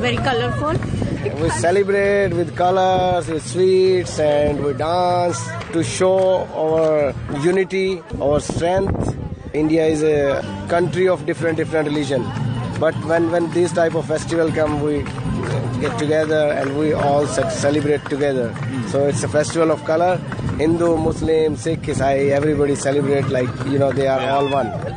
Very colorful. We celebrate with colors, with sweets, and we dance to show our unity, our strength. India is a country of different religion, but when these type of festival come, we get together and we all celebrate together. So it's a festival of color. Hindu, Muslim, Sikh, Isai, everybody celebrate like, they are all one.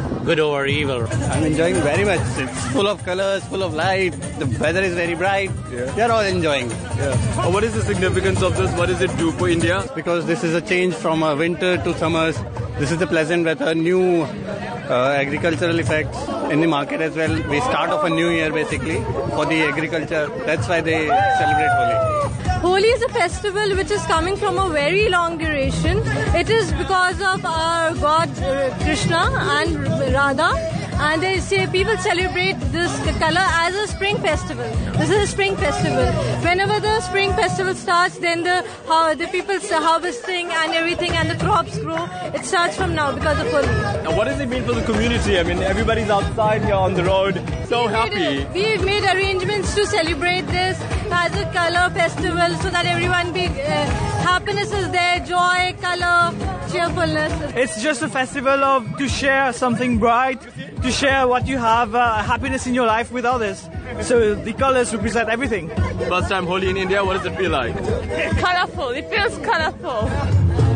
good over evil. I'm enjoying very much. It's full of colors, full of light. The weather is very bright. Yeah. They're all enjoying. Yeah. What is the significance of this? What does it do for India? Because this is a change from winter to summers. This is the pleasant weather, new agricultural effects in the market as well. We start off a new year basically for the agriculture. That's why they celebrate Holi. Holi is a festival which is coming from a very long duration. It is because of our God Krishna and Radha, and they say people celebrate this color as a spring festival. This is a spring festival. Whenever the spring festival starts, then the people's harvesting and everything and the crops grow. It starts from now because of Holi. Now what does it mean for the community? I mean, everybody's outside here on the road, so happy. We've made arrangements to celebrate this as a color festival so that everyone be happiness is there, joy, color, cheerfulness. It's just a festival to share something bright, to share what you have, happiness in your life with others. So the colors represent everything. First time Holi in India, what does it feel like? Colorful, it feels colorful.